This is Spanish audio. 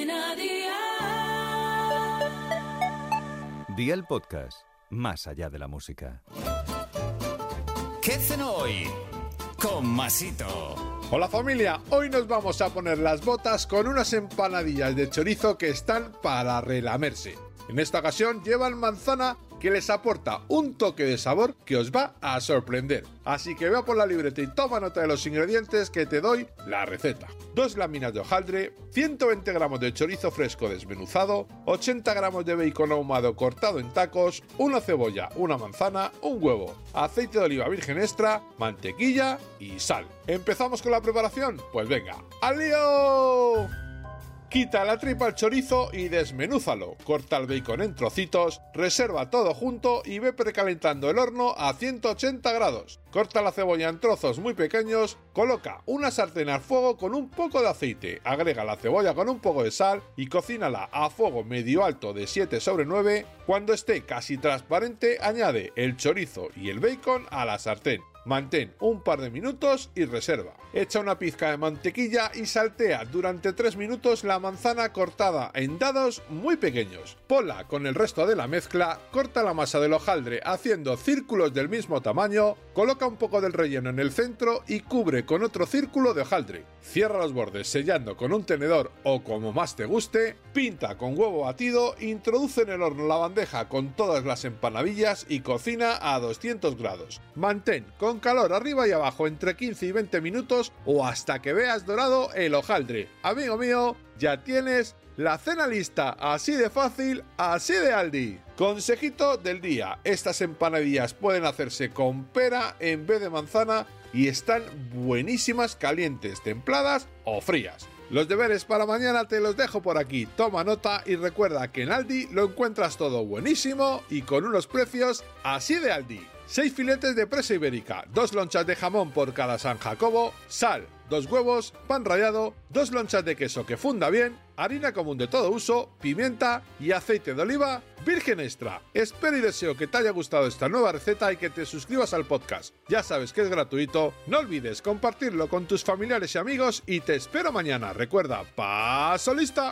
Empanadillas. Día el podcast, más allá de la música. ¿Qué ceno hoy? Con Masito. Hola familia, hoy nos vamos a poner las botas con unas empanadillas de chorizo que están para relamerse. En esta ocasión llevan manzana que les aporta un toque de sabor que os va a sorprender. Así que vea por la libreta y toma nota de los ingredientes que te doy la receta. 2 láminas de hojaldre, 120 gramos de chorizo fresco desmenuzado, 80 gramos de bacon ahumado cortado en tacos, una cebolla, una manzana, un huevo, aceite de oliva virgen extra, mantequilla y sal. ¿Empezamos con la preparación? Pues venga, ¡al lío! Quita la tripa al chorizo y desmenúzalo. Corta el bacon en trocitos, reserva todo junto y ve precalentando el horno a 180 grados. Corta la cebolla en trozos muy pequeños, coloca una sartén al fuego con un poco de aceite, agrega la cebolla con un poco de sal y cocínala a fuego medio alto de 7/9. Cuando esté casi transparente, añade el chorizo y el bacon a la sartén. Mantén un par de minutos y reserva. Echa una pizca de mantequilla y saltea durante 3 minutos la manzana cortada en dados muy pequeños. Ponla con el resto de la mezcla, corta la masa del hojaldre haciendo círculos del mismo tamaño, coloca un poco del relleno en el centro y cubre con otro círculo de hojaldre. Cierra los bordes sellando con un tenedor o como más te guste, pinta con huevo batido, introduce en el horno la bandeja con todas las empanadillas y cocina a 200 grados. Mantén con calor arriba y abajo entre 15 y 20 minutos o hasta que veas dorado el hojaldre. Amigo mío, ya tienes la cena lista, así de fácil, así de Aldi. Consejito del día, estas empanadillas pueden hacerse con pera en vez de manzana y están buenísimas calientes, templadas o frías. Los deberes para mañana te los dejo por aquí, toma nota y recuerda que en Aldi lo encuentras todo buenísimo y con unos precios así de Aldi. 6 filetes de presa ibérica, 2 lonchas de jamón por cada San Jacobo, sal, 2 huevos, pan rallado, 2 lonchas de queso que funda bien, harina común de todo uso, pimienta y aceite de oliva virgen extra. Espero y deseo que te haya gustado esta nueva receta y que te suscribas al podcast. Ya sabes que es gratuito, no olvides compartirlo con tus familiares y amigos y te espero mañana. Recuerda, paso lista.